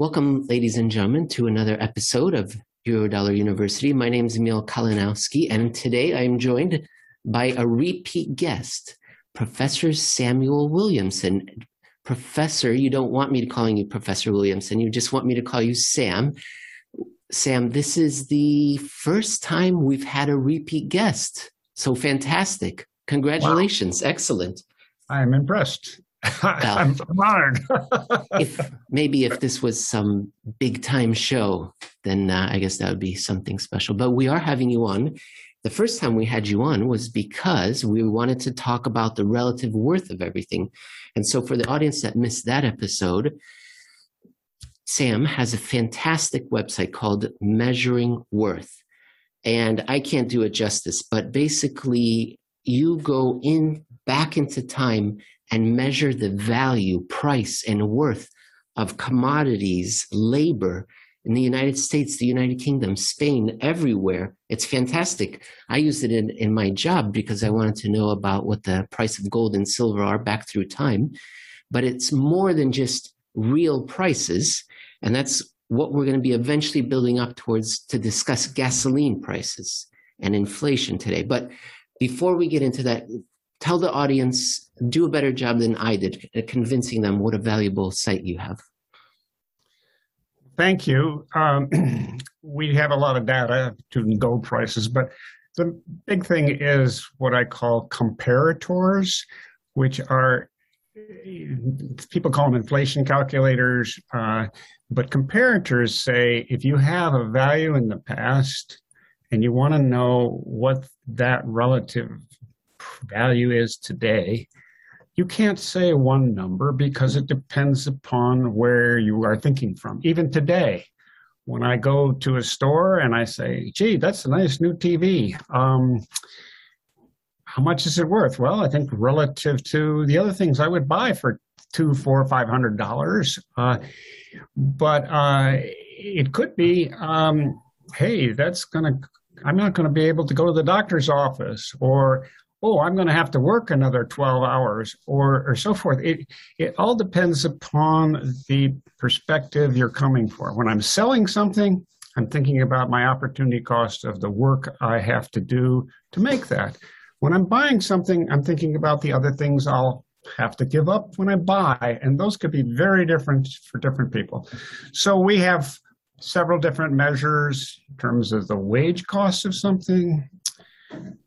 Welcome, ladies and gentlemen, to another episode of Eurodollar University. My name is Emil Kalinowski, and today I'm joined by a repeat guest, Professor Samuel Williamson. Professor, you don't want me to calling you Professor Williamson. You just want me to call you Sam. Sam, this is the first time we've had a repeat guest. So fantastic. Congratulations. Wow. Excellent. I am impressed. I'm honored. if this was some big time show, then I guess that would be something special. But we are having you on. The first time we had you on was because we wanted to talk about the relative worth of everything. And so for the audience that missed that episode, Sam has a fantastic website called Measuring Worth. And I can't do it justice, but basically you go back into time and measure the value, price, and worth of commodities, labor in the United States, the United Kingdom, Spain, everywhere. It's fantastic. I used it in my job because I wanted to know about what the price of gold and silver are back through time. But it's more than just real prices. And that's what we're going to be eventually building up towards to discuss gasoline prices and inflation today. But before we get into that, tell the audience, do a better job than I did at convincing them what a valuable site you have. Thank you. We have a lot of data to gold prices, but the big thing is what I call comparators, which are, people call them inflation calculators, but comparators say if you have a value in the past and you want to know what that relative value is today, you can't say one number because it depends upon where you are thinking from. Even today, when I go to a store and I say, gee, that's a nice new TV, how much is it worth? Well, I think relative to the other things I would buy for $200, $400, $500, but it could be, hey, I'm not going to be able to go to the doctor's office, or oh, I'm going to have to work another 12 hours or so forth. It all depends upon the perspective you're coming for. When I'm selling something, I'm thinking about my opportunity cost of the work I have to do to make that. When I'm buying something, I'm thinking about the other things I'll have to give up when I buy, and those could be very different for different people. So we have several different measures in terms of the wage cost of something,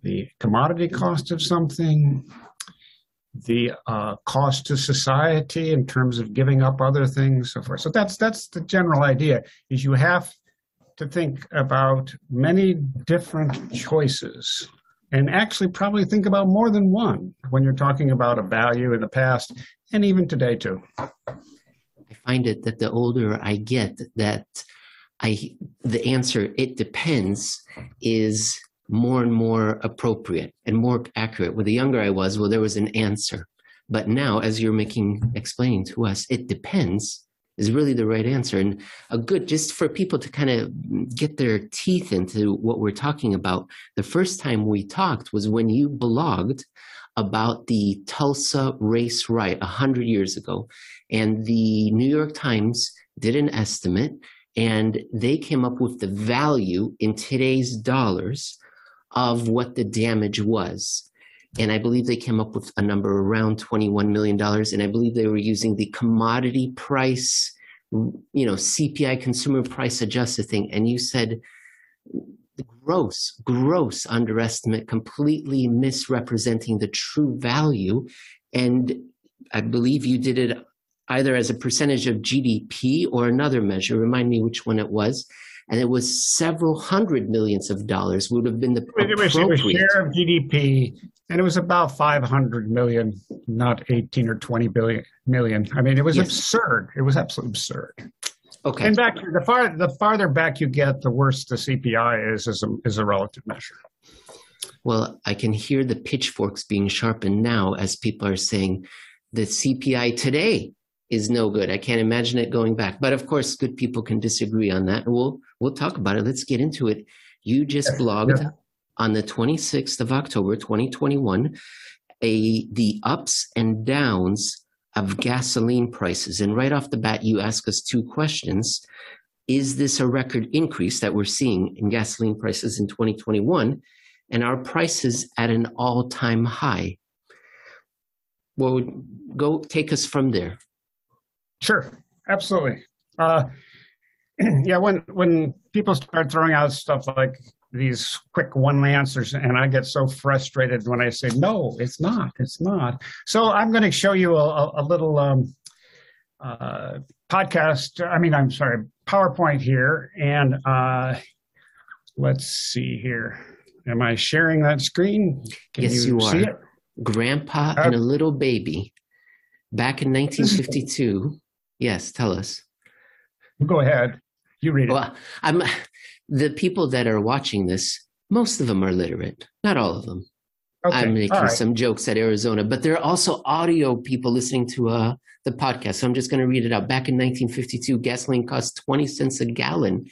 the commodity cost of something, the cost to society in terms of giving up other things, so forth. So that's the general idea, is you have to think about many different choices and actually probably think about more than one when you're talking about a value in the past and even today too. I find it that the older I get, that the answer, it depends, is more and more appropriate and more accurate. Well, the younger I was, there was an answer. But now, as you're explaining to us, it depends is really the right answer. And just for people to kind of get their teeth into what we're talking about, the first time we talked was when you blogged about the Tulsa Race Riot 100 years ago. And the New York Times did an estimate, and they came up with the value in today's dollars of what the damage was. And I believe they came up with a number around $21 million. And I believe they were using the commodity price, CPI, consumer price adjusted thing. And you said, gross underestimate, completely misrepresenting the true value. And I believe you did it either as a percentage of GDP or another measure. Remind me which one it was. And it was several hundred millions of dollars would have been the appropriate share of GDP, and it was about 500 million, not 18 or 20 billion million. I mean, it was absurd. It was absolutely absurd. Okay. And back the farther back you get, the worse the CPI is as a relative measure. Well, I can hear the pitchforks being sharpened now as people are saying the CPI today is no good. I can't imagine it going back. But of course, good people can disagree on that. We'll talk about it. Let's get into it. You just blogged on the 26th of October, 2021, the ups and downs of gasoline prices. And right off the bat, you ask us two questions. Is this a record increase that we're seeing in gasoline prices in 2021? And are prices at an all-time high? Well, go take us from there. Sure, absolutely. Yeah, when people start throwing out stuff like these quick one answers, and I get so frustrated when I say, no, it's not. So I'm going to show you a little PowerPoint here. And let's see here. Am I sharing that screen? Can yes, you see are. It? Grandpa and a little baby. Back in 1952. Yes, tell us. Go ahead. You read it. Well, the people that are watching this, most of them are literate. Not all of them. Okay. I'm making some jokes at Arizona, but there are also audio people listening to the podcast. So I'm just going to read it out. Back in 1952, gasoline cost 20 cents a gallon.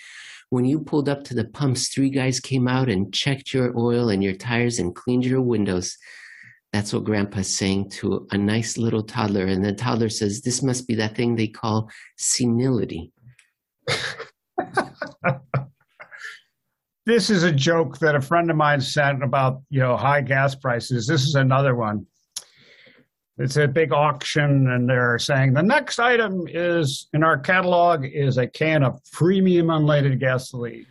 When you pulled up to the pumps, three guys came out and checked your oil and your tires and cleaned your windows. That's what Grandpa's saying to a nice little toddler. And the toddler says, this must be that thing they call senility. This is a joke that a friend of mine sent about, high gas prices. This is another one. It's a big auction, and they're saying the next item is in our catalog is a can of premium unleaded gasoline.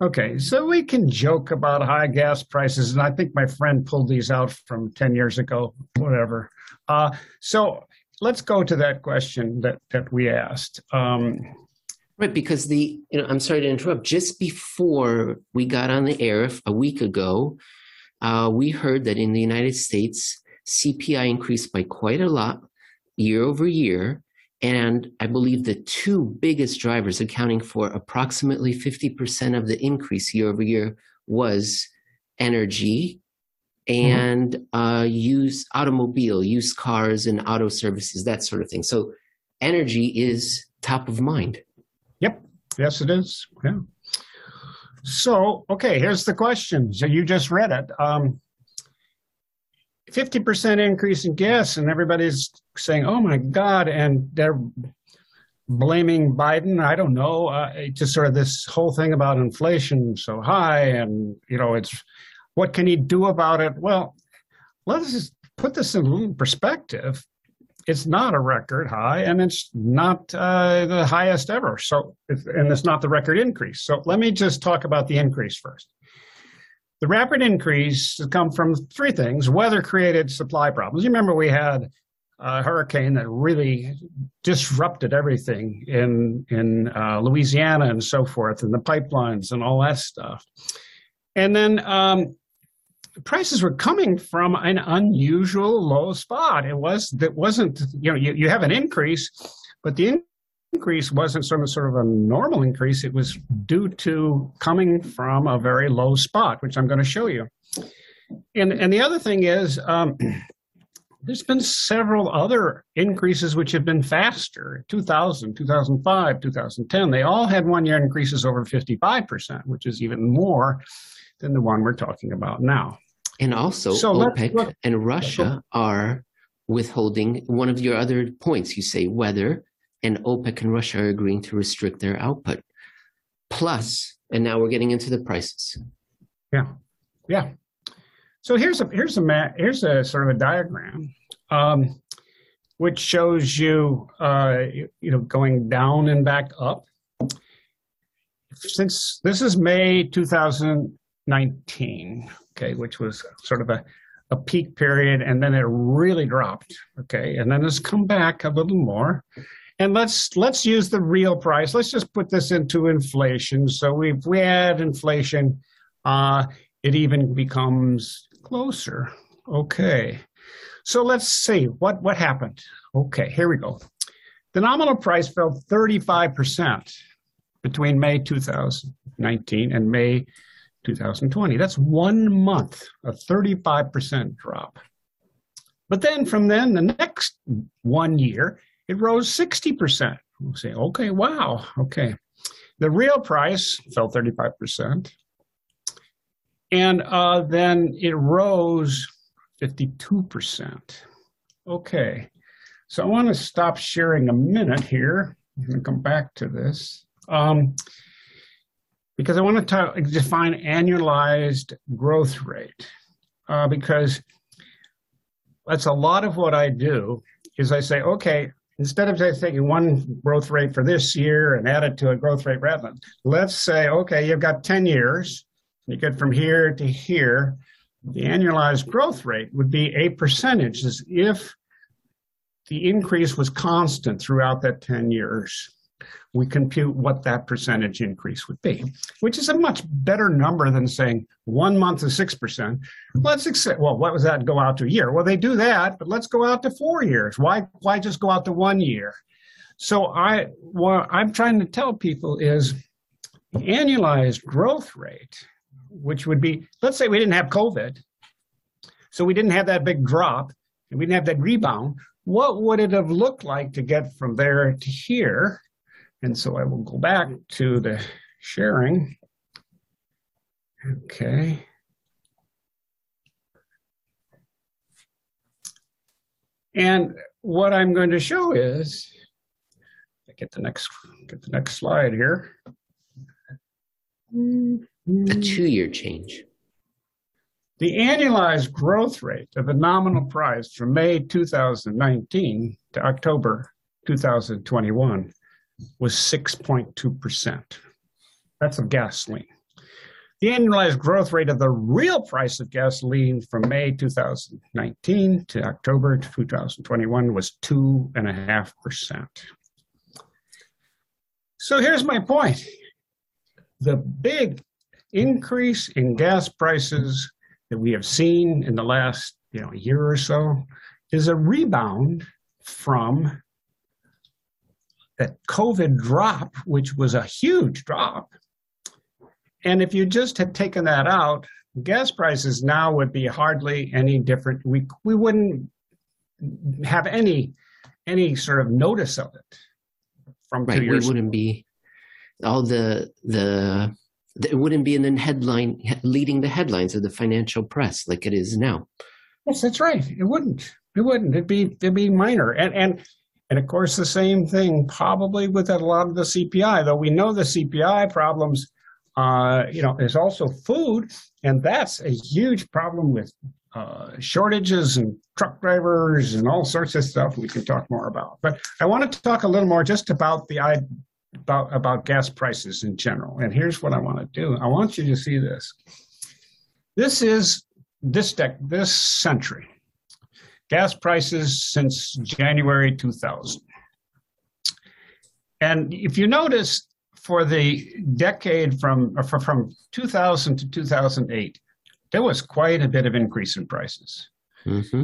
Okay, so we can joke about high gas prices, and I think my friend pulled these out from 10 years ago, whatever. So let's go to that question that we asked. Right, because I'm sorry to interrupt. Just before we got on the air a week ago, we heard that in the United States, CPI increased by quite a lot year over year. And I believe the two biggest drivers accounting for approximately 50% of the increase year over year was energy and used cars and auto services, that sort of thing. So energy is top of mind. Yep. Yes, it is. Yeah. So, okay, here's the question. So you just read it. 50% increase in gas, and everybody's saying, oh, my God, and they're blaming Biden. I don't know, just sort of this whole thing about inflation so high, and, it's what can he do about it? Well, let's just put this in a little perspective. It's not a record high, and it's not the highest ever, and it's not the record increase. So let me just talk about the increase first. The rapid increase has come from three things. Weather created supply problems. You remember we had a hurricane that really disrupted everything in Louisiana and so forth, and the pipelines and all that stuff. And then prices were coming from an unusual low spot. You have an increase, but the increase wasn't some sort of a normal increase. It was due to coming from a very low spot, which I'm going to show you. And the other thing is there's been several other increases which have been faster, 2000, 2005, 2010. They all had one-year increases over 55%, which is even more than the one we're talking about now. And also OPEC and Russia are withholding. One of your other points, you say weather, and OPEC and Russia are agreeing to restrict their output. Plus, and now we're getting into the prices. Yeah. So here's a sort of a diagram, which shows you going down and back up. Since this is May 2019, okay, which was sort of a peak period, and then it really dropped, okay, and then it's come back a little more. And let's use the real price. Let's just put this into inflation. So if we add inflation, it even becomes closer. Okay. So let's see what happened. Okay, here we go. The nominal price fell 35% between May 2019 and May 2020. That's 1 month, a 35% drop. But then from then, the next 1 year, it rose 60%. We'll say, okay, wow, okay. The real price fell 35%. And then it rose 52%. Okay, So I want to stop sharing a minute here. I'm going to come back to this because I want to define annualized growth rate because that's a lot of what I do is I say, okay, instead of just taking one growth rate for this year and add it to a growth rate rather, let's say, okay, you've got 10 years. You get from here to here. The annualized growth rate would be a percentage as if the increase was constant throughout that 10 years. We compute what that percentage increase would be, which is a much better number than saying 1 month is 6%. Let's accept, well, what was that go out to a year? Well, they do that, but let's go out to 4 years. Why just go out to 1 year? So what I'm trying to tell people is the annualized growth rate, which would be, let's say we didn't have COVID, so we didn't have that big drop, and we didn't have that rebound, what would it have looked like to get from there to here? And so I will go back to the sharing. Okay. And what I'm going to show is, get the next slide here. A two-year change. The annualized growth rate of the nominal price from May 2019 to October 2021 was 6.2%. That's of gasoline. The annualized growth rate of the real price of gasoline from May 2019 to October 2021 was 2.5%. So here's my point. The big increase in gas prices that we have seen in the last year or so is a rebound from that COVID drop, which was a huge drop. And if you just had taken that out, gas prices now would be hardly any different. We wouldn't have any sort of notice of it from 2 years. We wouldn't be all it wouldn't be in the headline leading the headlines of the financial press like it is now. Yes, that's right. It wouldn't. It'd be minor. And of course, the same thing probably with a lot of the CPI, though we know the CPI problems, there's also food, and that's a huge problem with shortages and truck drivers and all sorts of stuff we can talk more about. But I want to talk a little more just about about gas prices in general. And here's what I want to do. I want you to see this. This is this century. Gas prices since January 2000. And if you notice, for the decade from 2000 to 2008, there was quite a bit of increase in prices. Mm-hmm.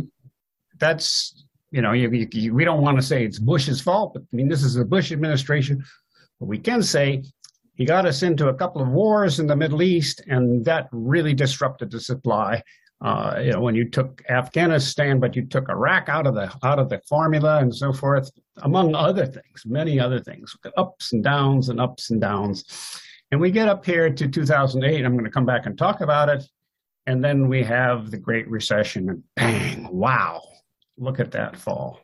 That's, we don't want to say it's Bush's fault, but I mean, this is the Bush administration. But we can say he got us into a couple of wars in the Middle East, and that really disrupted the supply. When you took Afghanistan, but you took Iraq out of the formula and so forth, among other things, many other things, ups and downs and ups and downs. And we get up here to 2008. I'm going to come back and talk about it. And then we have the Great Recession and bang, wow, look at that fall.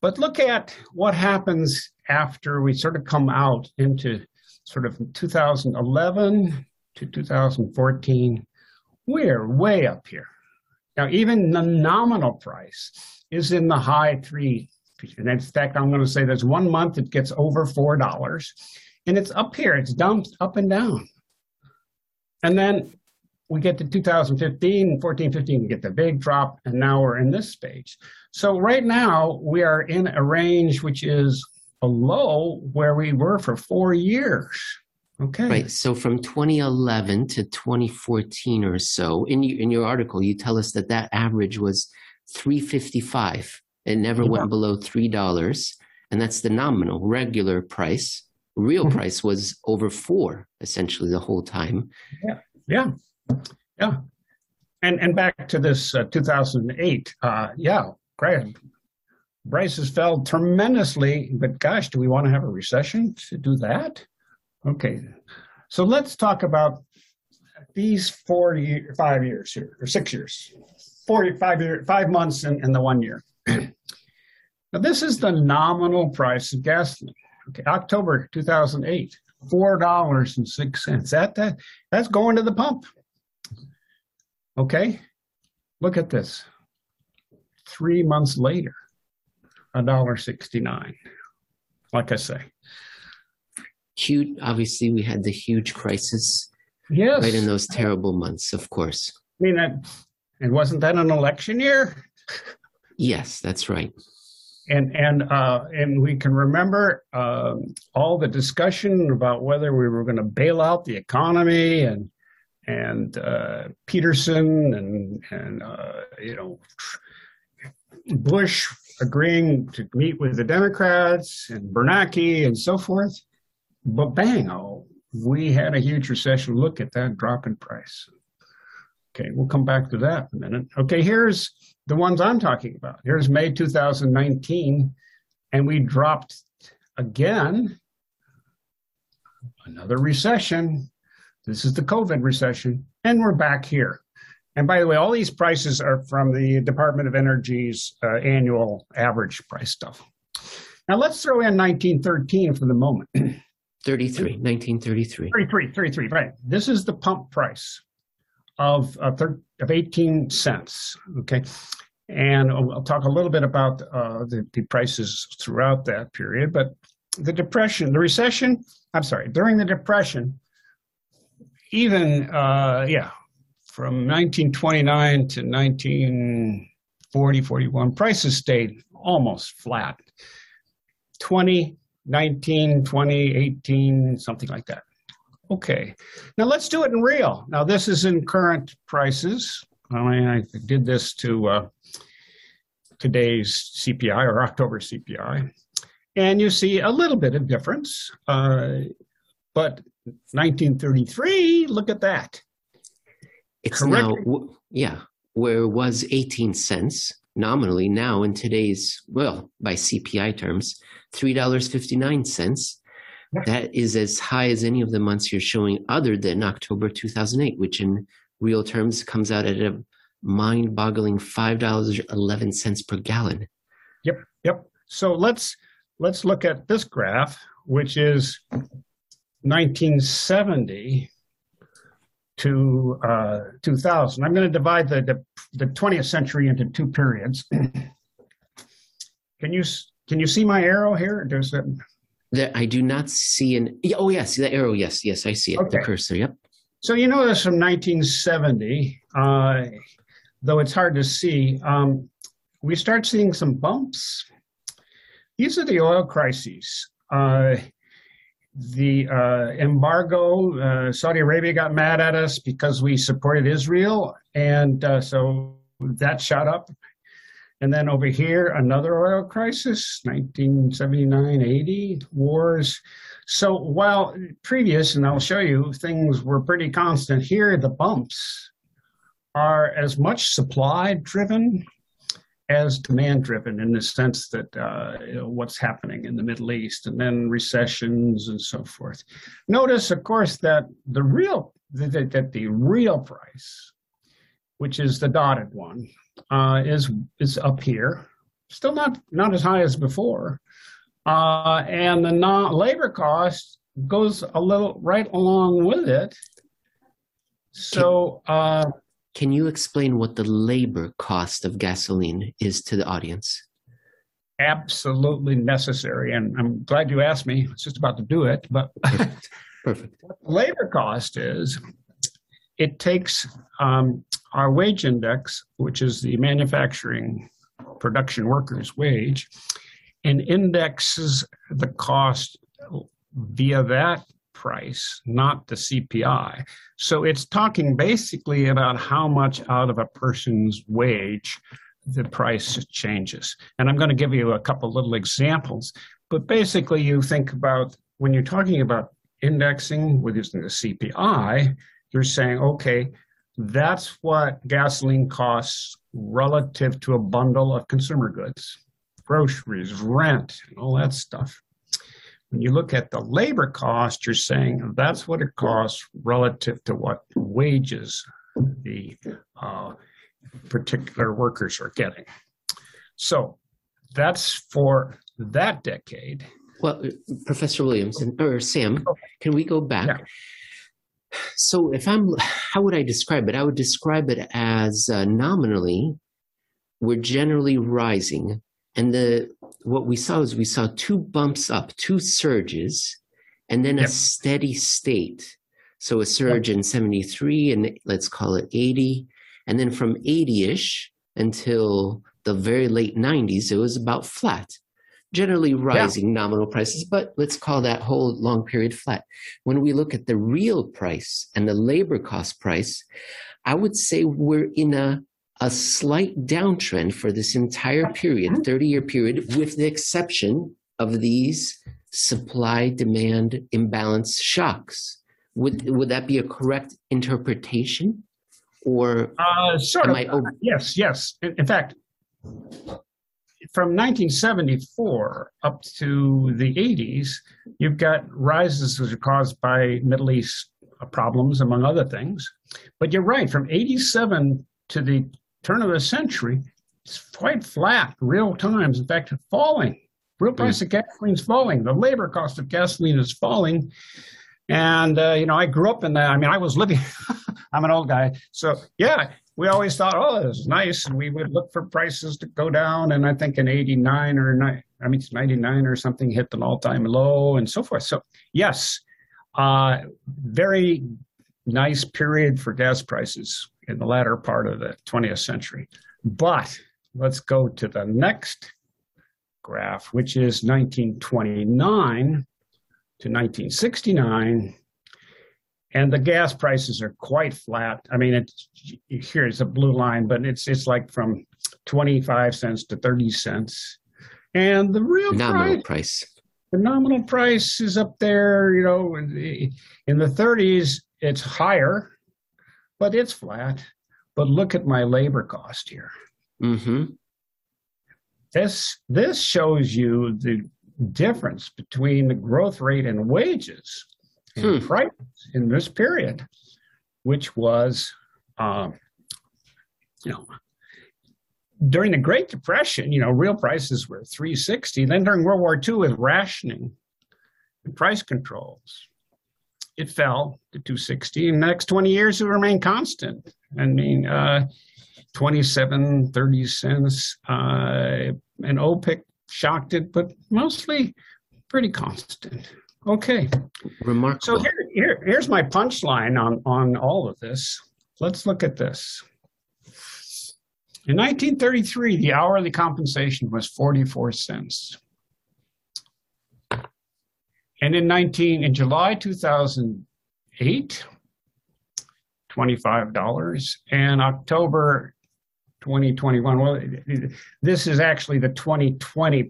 But look at what happens after we sort of come out into sort of 2011 to 2014. We're way up here. Now, even the nominal price is in the high three. And in fact, I'm going to say there's 1 month it gets over $4. And it's up here. It's dumped up and down. And then we get to 2015, 14, 15, we get the big drop. And now we're in this stage. So right now, we are in a range which is below where we were for 4 years. Okay. Right. So from 2011 to 2014 or so, in your article, you tell us that average was $3.55. It never went below $3, and that's the nominal regular price. Real price was over $4 essentially the whole time. Yeah. And back to this 2008. Great. Prices fell tremendously, but gosh, do we want to have a recession to do that? Okay, so let's talk about these 5 years here, or 6 years, 5 months and the 1 year. Now, this is the nominal price of gasoline. Okay, October 2008, $4.06. That's going to the pump. Okay, look at this. 3 months later, $1.69. Like I say. Huge. Obviously, we had the huge crisis. Yes. Right in those terrible months, of course. I mean, and wasn't that an election year? Yes, that's right. And we can remember all the discussion about whether we were going to bail out the economy and Peterson and you know, Bush agreeing to meet with the Democrats and Bernanke and so forth. But bang, oh, we had a huge recession. Look at that drop in price. Okay, we'll come back to that in a minute. Okay, here's the ones I'm talking about. Here's May 2019, and we dropped again, another recession. This is the COVID recession, and we're back here. And by the way, all these prices are from the Department of Energy's annual average price stuff. Now, let's throw in 1913 for the moment. 1933, right. This is the pump price of 18 cents, okay? And I'll talk a little bit about the prices throughout that period, but during the Depression, even, from 1929 to 1940-41, prices stayed almost flat. 20, 19, 20, 18, something like that. Okay, now let's do it in real. Now this is in current prices. I mean, I did this to today's CPI or October CPI. And you see a little bit of difference, but 1933, look at that. It's correctly. Now, where it was 18 cents nominally, now in today's, well, by CPI terms, $3.59. That is as high as any of the months you're showing other than October 2008, which in real terms comes out at a mind-boggling $5.11 per gallon. Yep. So let's look at this graph, which is 1970 to 2000. I'm going to divide the 20th century into two periods. Can you see my arrow here? There's a... That I do not see an... Oh, yes, the arrow, yes, I see it, okay. The cursor, yep. So you know this from 1970, though it's hard to see. We start seeing some bumps. These are the oil crises. The embargo, Saudi Arabia got mad at us because we supported Israel, and so that shot up. And then over here, another oil crisis, 1979-80, wars. So while previous, and I'll show you, things were pretty constant, here the bumps are as much supply-driven as demand-driven in the sense that what's happening in the Middle East, and then recessions and so forth. Notice, of course, that the real price, which is the dotted one, is up here, still not as high as before, and the labor cost goes a little right along with it. So, can you explain what the labor cost of gasoline is to the audience? Absolutely necessary, and I'm glad you asked me. I was just about to do it, but perfect. What the labor cost is, it takes our wage index, which is the manufacturing production workers' wage, and indexes the cost via that price, not the CPI. So it's talking basically about how much out of a person's wage the price changes. And I'm going to give you a couple little examples, but basically you think about when you're talking about indexing with using the CPI, you're saying, okay, that's what gasoline costs relative to a bundle of consumer goods, groceries, rent, and all that stuff. When you look at the labor cost, you're saying that's what it costs relative to what wages the particular workers are getting. So That's for that decade. Well, Professor Williamson, or Sam, can we go back? Yeah. So how would I describe it? I would describe it as nominally, we're generally rising. And what we saw is we saw two bumps up, two surges, and then a steady state. So a surge in 73 and let's call it 80. And then from 80-ish until the very late 90s, it was about flat. Generally rising nominal prices, but let's call that whole long period flat. When we look at the real price and the labor cost price, I would say we're in a slight downtrend for this entire period, 30-year period, with the exception of these supply-demand imbalance shocks. Would that be a correct interpretation? Or sort of, yes. In fact, from 1974 up to the 80s, you've got rises which are caused by Middle East problems, among other things. But you're right, from 87 to the turn of the century, it's quite flat, real times. In fact, falling. Real price of gasoline is falling. The labor cost of gasoline is falling. And, I grew up in that. I mean, I was living, I'm an old guy. So, yeah, we always thought, oh, this is nice. And we would look for prices to go down. And I think in 99 or something hit an all-time low and so forth. So, yes, very nice period for gas prices in the latter part of the 20th century. But let's go to the next graph, which is 1929. To 1969, and the gas prices are quite flat. I mean, here it's a blue line, but it's like from 25 cents to 30 cents. And the real the nominal price is up there, in the 30s, it's higher, but it's flat. But look at my labor cost here. Mm-hmm. This shows you the difference between the growth rate in wages and prices in this period, which was, during the Great Depression, real prices were $3.60. Then during World War II, with rationing and price controls, it fell to $2.60. In the next 20 years, it remained constant. I mean, 27, 30 cents, and OPEC shocked it, but mostly pretty constant. Okay. Remarkable. So here's my punchline on all of this. Let's look at this. In 1933, the hourly compensation was 44 cents. And in July 2008, $25, and October 2021. Well, this is actually the 2020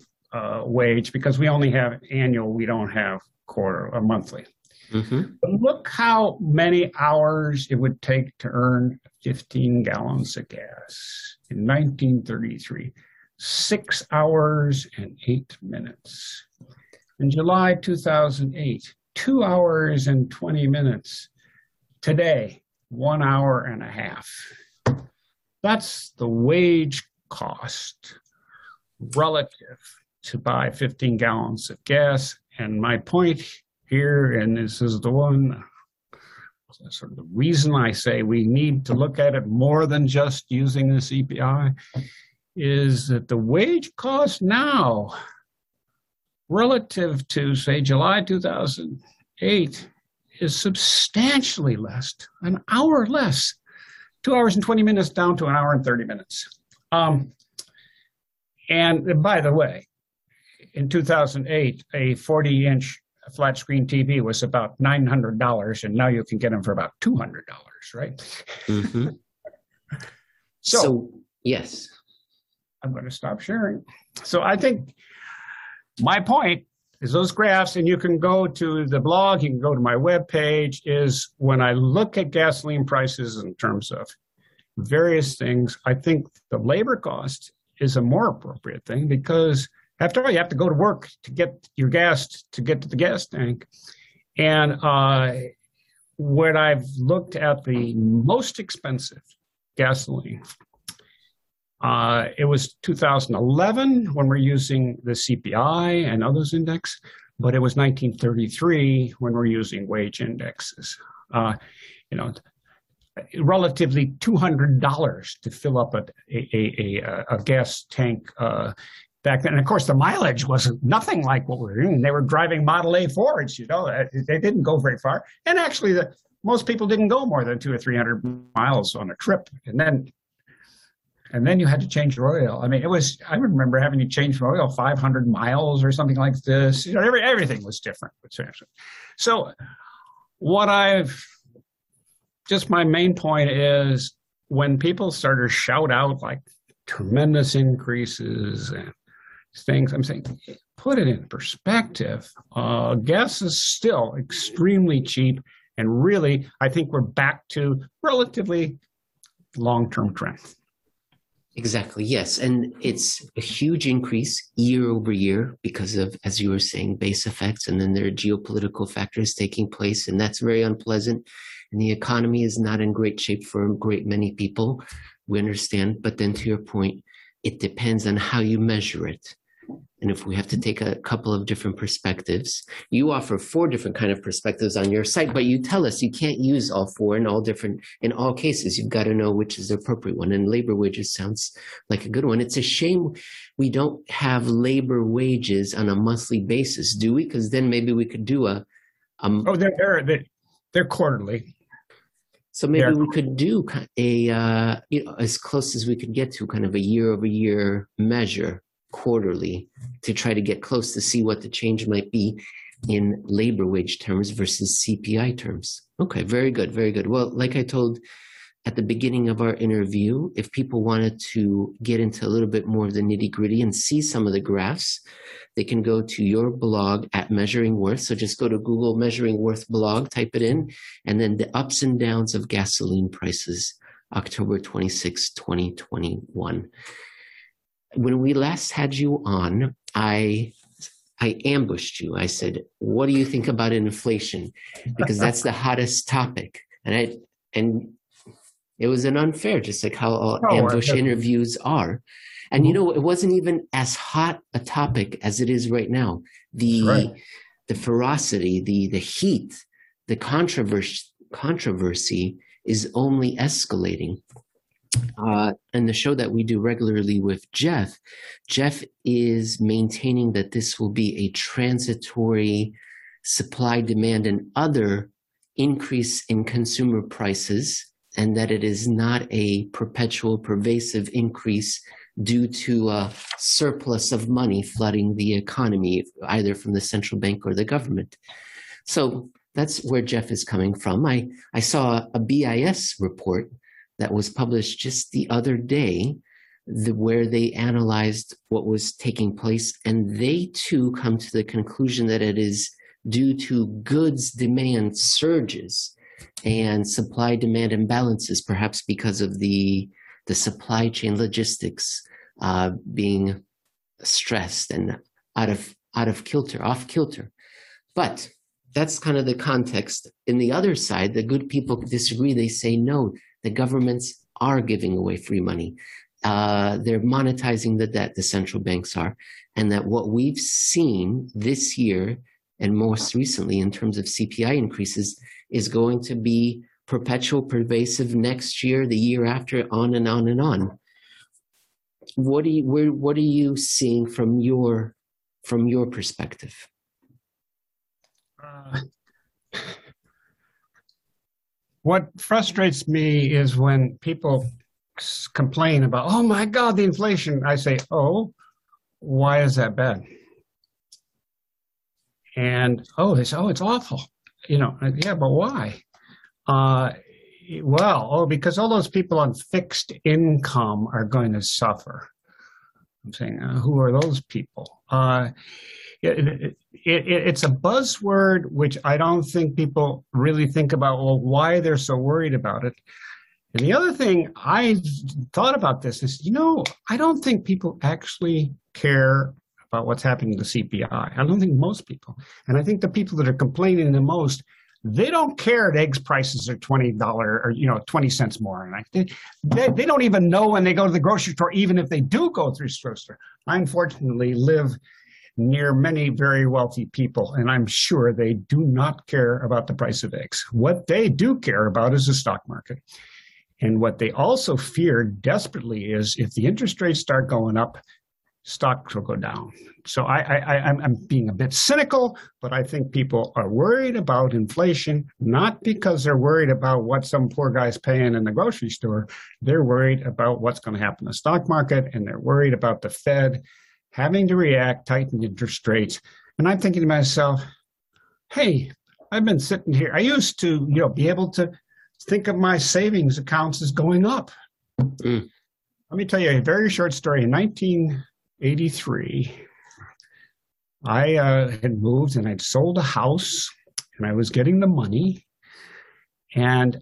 wage, because we only have annual. We don't have quarter or monthly. Mm-hmm. But look how many hours it would take to earn 15 gallons of gas in 1933. 6 hours and 8 minutes. In July 2008, 2 hours and 20 minutes. Today, 1 hour and a half. That's the wage cost relative to buy 15 gallons of gas. And my point here, and this is the one, sort of the reason I say we need to look at it more than just using the CPI, is that the wage cost now relative to, say, July 2008 is substantially less, an hour less. 2 hours and 20 minutes down to an hour and 30 minutes. And by the way, in 2008, a 40-inch flat screen TV was about $900, and now you can get them for about $200, right? Mm-hmm. So, yes. I'm going to stop sharing. So I think my point is those graphs, and you can go to the blog, you can go to my webpage, is when I look at gasoline prices in terms of various things, I think the labor cost is a more appropriate thing, because after all, you have to go to work to get your gas, to get to the gas tank. And when I've looked at the most expensive gasoline, It was 2011 when we're using the CPI and others index, but it was 1933 when we're using wage indexes. Relatively $200 to fill up a gas tank back then. And of course, the mileage was nothing like what we're doing. They were driving Model A Fords, you know, they didn't go very far. And actually, most people didn't go more than 200 or 300 miles on a trip. And then you had to change your oil. I mean, I remember having to change your oil 500 miles or something like this. You know, everything was different. So my main point is when people started to shout out like tremendous increases and things, I'm saying, put it in perspective. Gas is still extremely cheap. And really, I think we're back to relatively long-term trend. Exactly, yes. And it's a huge increase year over year because of, as you were saying, base effects. And then there are geopolitical factors taking place, and that's very unpleasant. And the economy is not in great shape for a great many people. We understand. But then to your point, it depends on how you measure it. And if we have to take a couple of different perspectives, you offer 4 different kind of perspectives on your site, but you tell us you can't use all 4 in all cases. You've got to know which is the appropriate one. And labor wages sounds like a good one. It's a shame we don't have labor wages on a monthly basis, do we? Because then maybe we could do they're quarterly. So maybe we could do as close as we could get to kind of a year over year measure, quarterly, to try to get close to see what the change might be in labor wage terms versus CPI terms. Okay, very good, very good. Well, like I told at the beginning of our interview, if people wanted to get into a little bit more of the nitty-gritty and see some of the graphs, they can go to your blog at Measuring Worth. So just go to Google Measuring Worth blog, type it in, and then the ups and downs of gasoline prices, October 26, 2021. When we last had you on, I ambushed you. I said, what do you think about inflation? Because that's the hottest topic. And it was an unfair, just like how all ambush interviews are. And you know, it wasn't even as hot a topic as it is right now. The ferocity, the heat, the controversy is only escalating. And the show that we do regularly with Jeff is maintaining that this will be a transitory supply, demand, and other increase in consumer prices, and that it is not a perpetual, pervasive increase due to a surplus of money flooding the economy, either from the central bank or the government. So that's where Jeff is coming from. I saw a BIS report that was published just the other day, where they analyzed what was taking place. And they too come to the conclusion that it is due to goods demand surges and supply demand imbalances, perhaps because of the supply chain logistics being stressed and off kilter. But that's kind of the context. In the other side, the good people disagree. They say, no, the governments are giving away free money. They're monetizing the debt, the central banks are. And that what we've seen this year, and most recently in terms of CPI increases, is going to be perpetual, pervasive next year, the year after, on and on and on. What are you seeing from your perspective? What frustrates me is when people complain about, oh my God, the inflation. I say, oh, why is that bad? And, oh, they say, oh, it's awful. You know, yeah, but why? Because all those people on fixed income are going to suffer. I'm saying, who are those people? It's a buzzword, which I don't think people really think about, well, why they're so worried about it. And the other thing I thought about this is, you know, I don't think people actually care about what's happening to the CPI. I don't think most people. And I think the people that are complaining the most They don't care that eggs prices are $20 or 20 cents more. And they don't even know when they go to the grocery store, even if they do go through the grocery store. I unfortunately live near many very wealthy people, and I'm sure they do not care about the price of eggs. What they do care about is the stock market. And what they also fear desperately is if the interest rates start going up, stocks will go down. So I'm being a bit cynical, but I think people are worried about inflation, not because they're worried about what some poor guy's paying in the grocery store. They're worried about what's going to happen in the stock market, and they're worried about the Fed having to react, tighten interest rates. And I'm thinking to myself, hey, I've been sitting here. I used to be able to think of my savings accounts as going up. Mm. Let me tell you a very short story. In 1983, I had moved and I'd sold a house and I was getting the money. And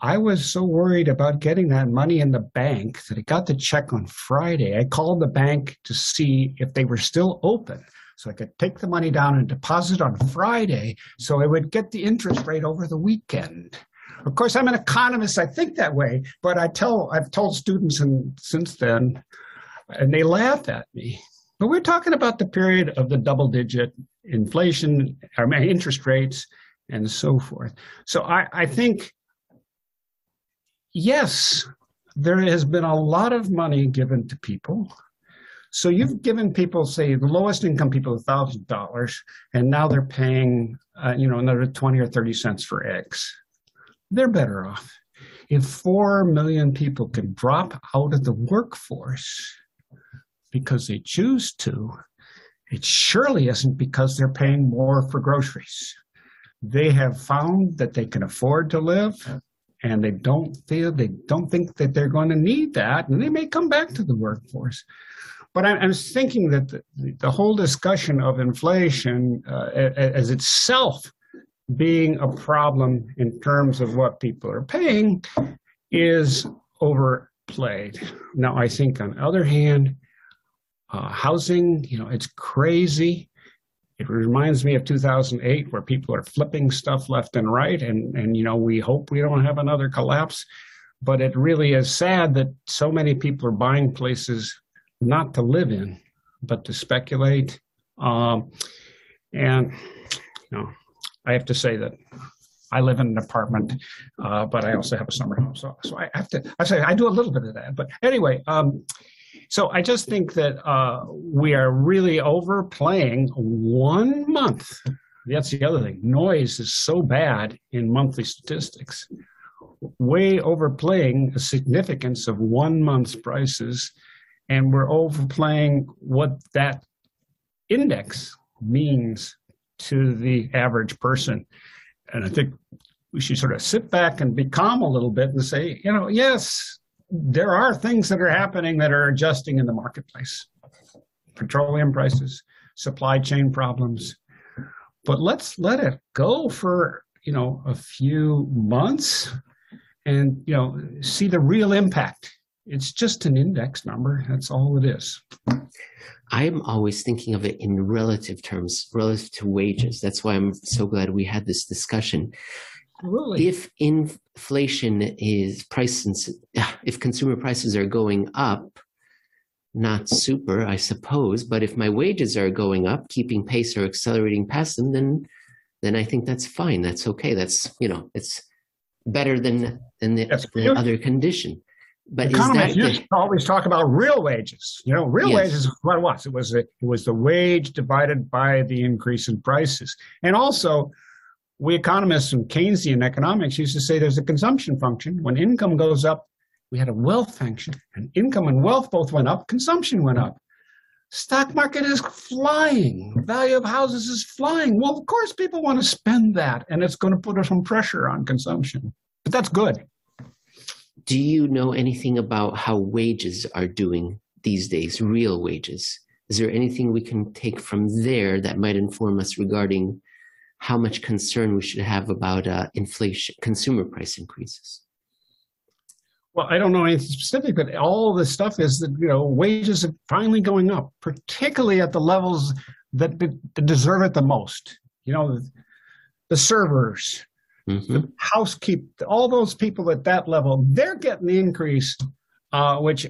I was so worried about getting that money in the bank that I got the check on Friday. I called the bank to see if they were still open so I could take the money down and deposit on Friday so I would get the interest rate over the weekend. Of course, I'm an economist. I think that way, but I've told students since then, and they laugh at me. But we're talking about the period of the double-digit inflation, interest rates, and so forth. So I think, yes, there has been a lot of money given to people. So you've given people, say, the lowest income people $1,000, and now they're paying, another 20 or 30 cents for eggs. They're better off. If 4 million people can drop out of the workforce because they choose to, it surely isn't because they're paying more for groceries. They have found that they can afford to live, and they don't think that they're going to need that, and they may come back to the workforce. But I'm thinking that the whole discussion of inflation as itself being a problem in terms of what people are paying is overplayed. Now, I think on the other hand, housing, it's crazy. It reminds me of 2008 where people are flipping stuff left and right. And we hope we don't have another collapse, but it really is sad that so many people are buying places not to live in, but to speculate. I have to say that I live in an apartment, but I also have a summer home. So I have to. I say I do a little bit of that, but anyway. So I just think that we are really overplaying one month. That's the other thing. Noise is so bad in monthly statistics. Way overplaying the significance of one month's prices, and we're overplaying what that index means to the average person. And I think we should sort of sit back and be calm a little bit and say, yes, there are things that are happening that are adjusting in the marketplace. Petroleum prices, supply chain problems. But let's let it go for, a few months and, see the real impact. It's just an index number. That's all it is. I'm always thinking of it in relative terms, relative to wages. That's why I'm so glad we had this discussion. Really? If inflation is if consumer prices are going up, not super, I suppose, but if my wages are going up, keeping pace or accelerating past them, then I think that's fine. That's okay. That's, it's better than the other condition. But economists used to always talk about real wages. Real wages is what it was. It was the wage divided by the increase in prices. And also, we economists from Keynesian economics used to say there's a consumption function. When income goes up, we had a wealth function. And income and wealth both went up. Consumption went up. Stock market is flying. Value of houses is flying. Well, of course, people want to spend that, and it's going to put some pressure on consumption. But that's good. Do you know anything about how wages are doing these days, real wages? Is there anything we can take from there that might inform us regarding how much concern we should have about inflation, consumer price increases? Well, I don't know anything specific, but all the stuff is that, wages are finally going up, particularly at the levels that deserve it the most. the servers, the housekeeping, all those people at that level, they're getting the increase, which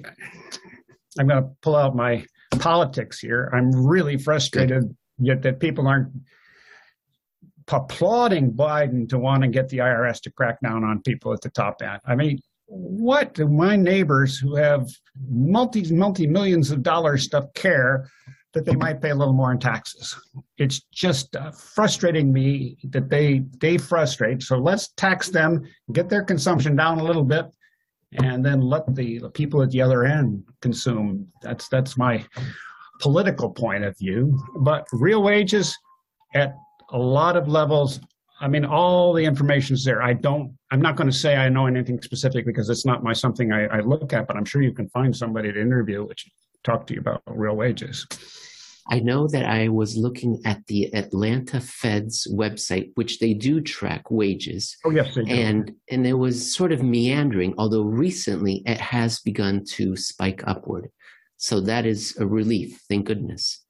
I'm going to pull out my politics here. I'm really frustrated that people aren't applauding Biden to want to get the IRS to crack down on people at the top end. I mean, what do my neighbors who have multi-millions of dollars stuff care that they might pay a little more in taxes? It's just frustrating me that they frustrate. So let's tax them, get their consumption down a little bit, and then let the people at the other end consume. That's my political point of view. But real wages at a lot of levels, I mean, all the information's there. I'm not going to say I know anything specific because it's not something I look at, but I'm sure you can find somebody to interview which talk to you about real wages. I know that I was looking at the Atlanta Fed's website, which they do track wages. Oh, yes, they do. And it was sort of meandering, although recently it has begun to spike upward. So that is a relief, thank goodness.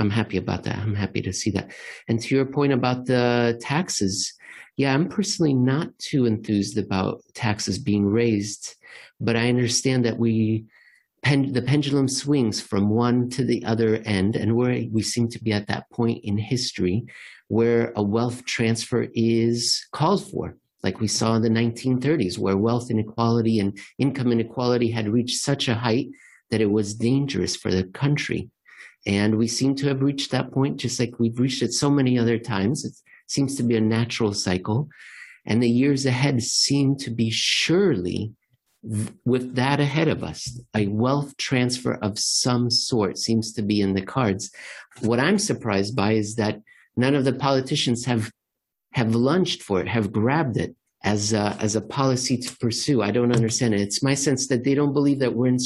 I'm happy about that. I'm happy to see that. And to your point about the taxes, yeah, I'm personally not too enthused about taxes being raised, but I understand that the pendulum swings from one to the other end, and we seem to be at that point in history where a wealth transfer is called for, like we saw in the 1930s, where wealth inequality and income inequality had reached such a height that it was dangerous for the country. And we seem to have reached that point, just like we've reached it so many other times. It seems to be a natural cycle. And the years ahead seem to be surely with that ahead of us. A wealth transfer of some sort seems to be in the cards. What I'm surprised by is that none of the politicians have lunged for it, have grabbed it as a policy to pursue. I don't understand it. It's my sense that they don't believe that we're in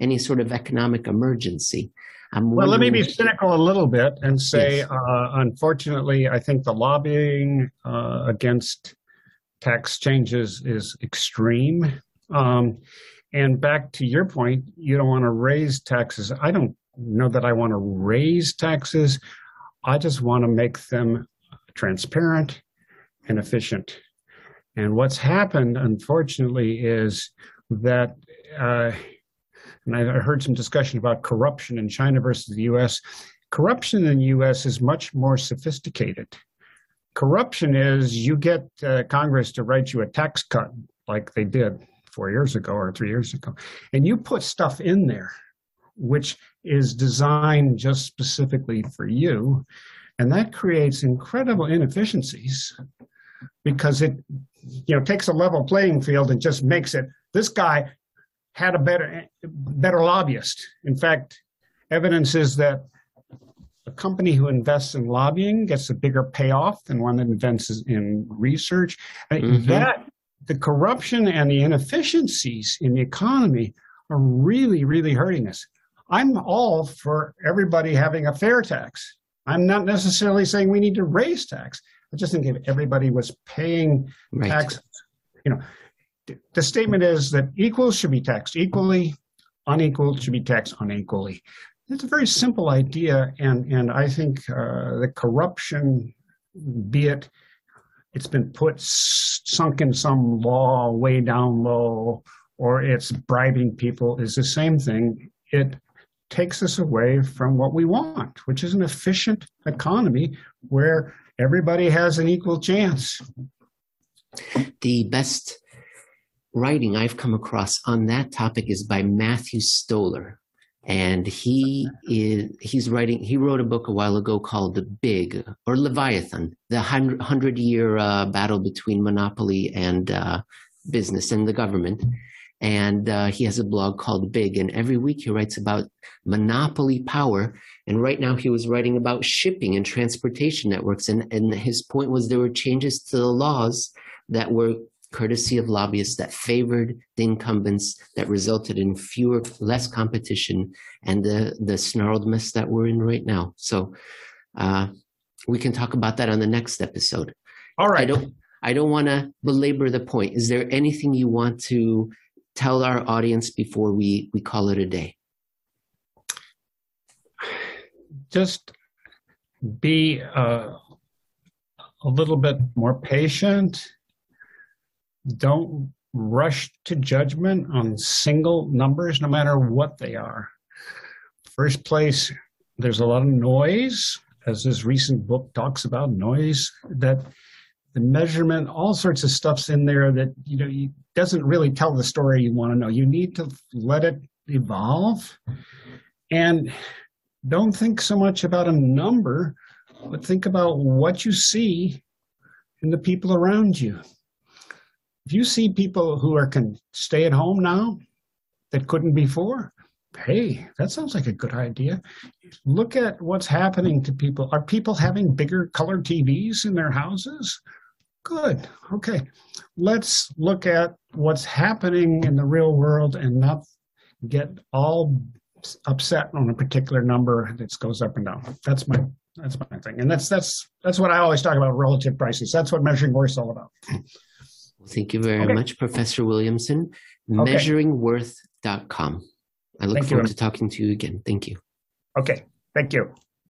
any sort of economic emergency. Well, let me be cynical a little bit and say, yes. Unfortunately, I think the lobbying against tax changes is extreme. And back to your point, you don't want to raise taxes. I don't know that I want to raise taxes. I just want to make them transparent and efficient. And what's happened, unfortunately, is that and I heard some discussion about corruption in China versus the U.S. Corruption in the U.S. is much more sophisticated. Corruption is you get Congress to write you a tax cut like they did 4 years ago or 3 years ago, and you put stuff in there which is designed just specifically for you, and that creates incredible inefficiencies because it takes a level playing field and just makes it, this guy had a better lobbyist. In fact, evidence is that a company who invests in lobbying gets a bigger payoff than one that invests in research. That the corruption and the inefficiencies in the economy are really, really hurting us. I'm all for everybody having a fair tax. I'm not necessarily saying we need to raise tax. I just think if everybody was paying taxes, the statement is that equals should be taxed equally, unequal should be taxed unequally. It's a very simple idea, and I think the corruption, be it, it's been sunk in some law way down low, or it's bribing people, is the same thing. It takes us away from what we want, which is an efficient economy where everybody has an equal chance. The best writing I've come across on that topic is by Matthew Stoller, and he wrote a book a while ago called The Big, or Leviathan, the 100-year battle between monopoly and business and the government. And he has a blog called Big, and every week he writes about monopoly power. And right now he was writing about shipping and transportation networks, and his point was there were changes to the laws that were courtesy of lobbyists that favored the incumbents, that resulted in less competition, and the snarled mess that we're in right now. So we can talk about that on the next episode. All right. I don't want to belabor the point. Is there anything you want to tell our audience before we call it a day? Just be a little bit more patient. Don't rush to judgment on single numbers, no matter what they are. First place, there's a lot of noise, as this recent book talks about noise, that the measurement, all sorts of stuff's in there that, you know, it doesn't really tell the story you want to know. You need to let it evolve. And don't think so much about a number, but think about what you see in the people around you. If you see people who can stay at home now that couldn't before, hey, that sounds like a good idea. Look at what's happening to people. Are people having bigger color TVs in their houses? Good. Okay. Let's look at what's happening in the real world and not get all upset on a particular number that goes up and down. That's my thing. And that's what I always talk about, relative prices. That's what Measuring Worth is all about. Well, thank you very much, Professor Williamson. MeasuringWorth.com. I look forward to talking to you again. Thank you. Okay. Thank you.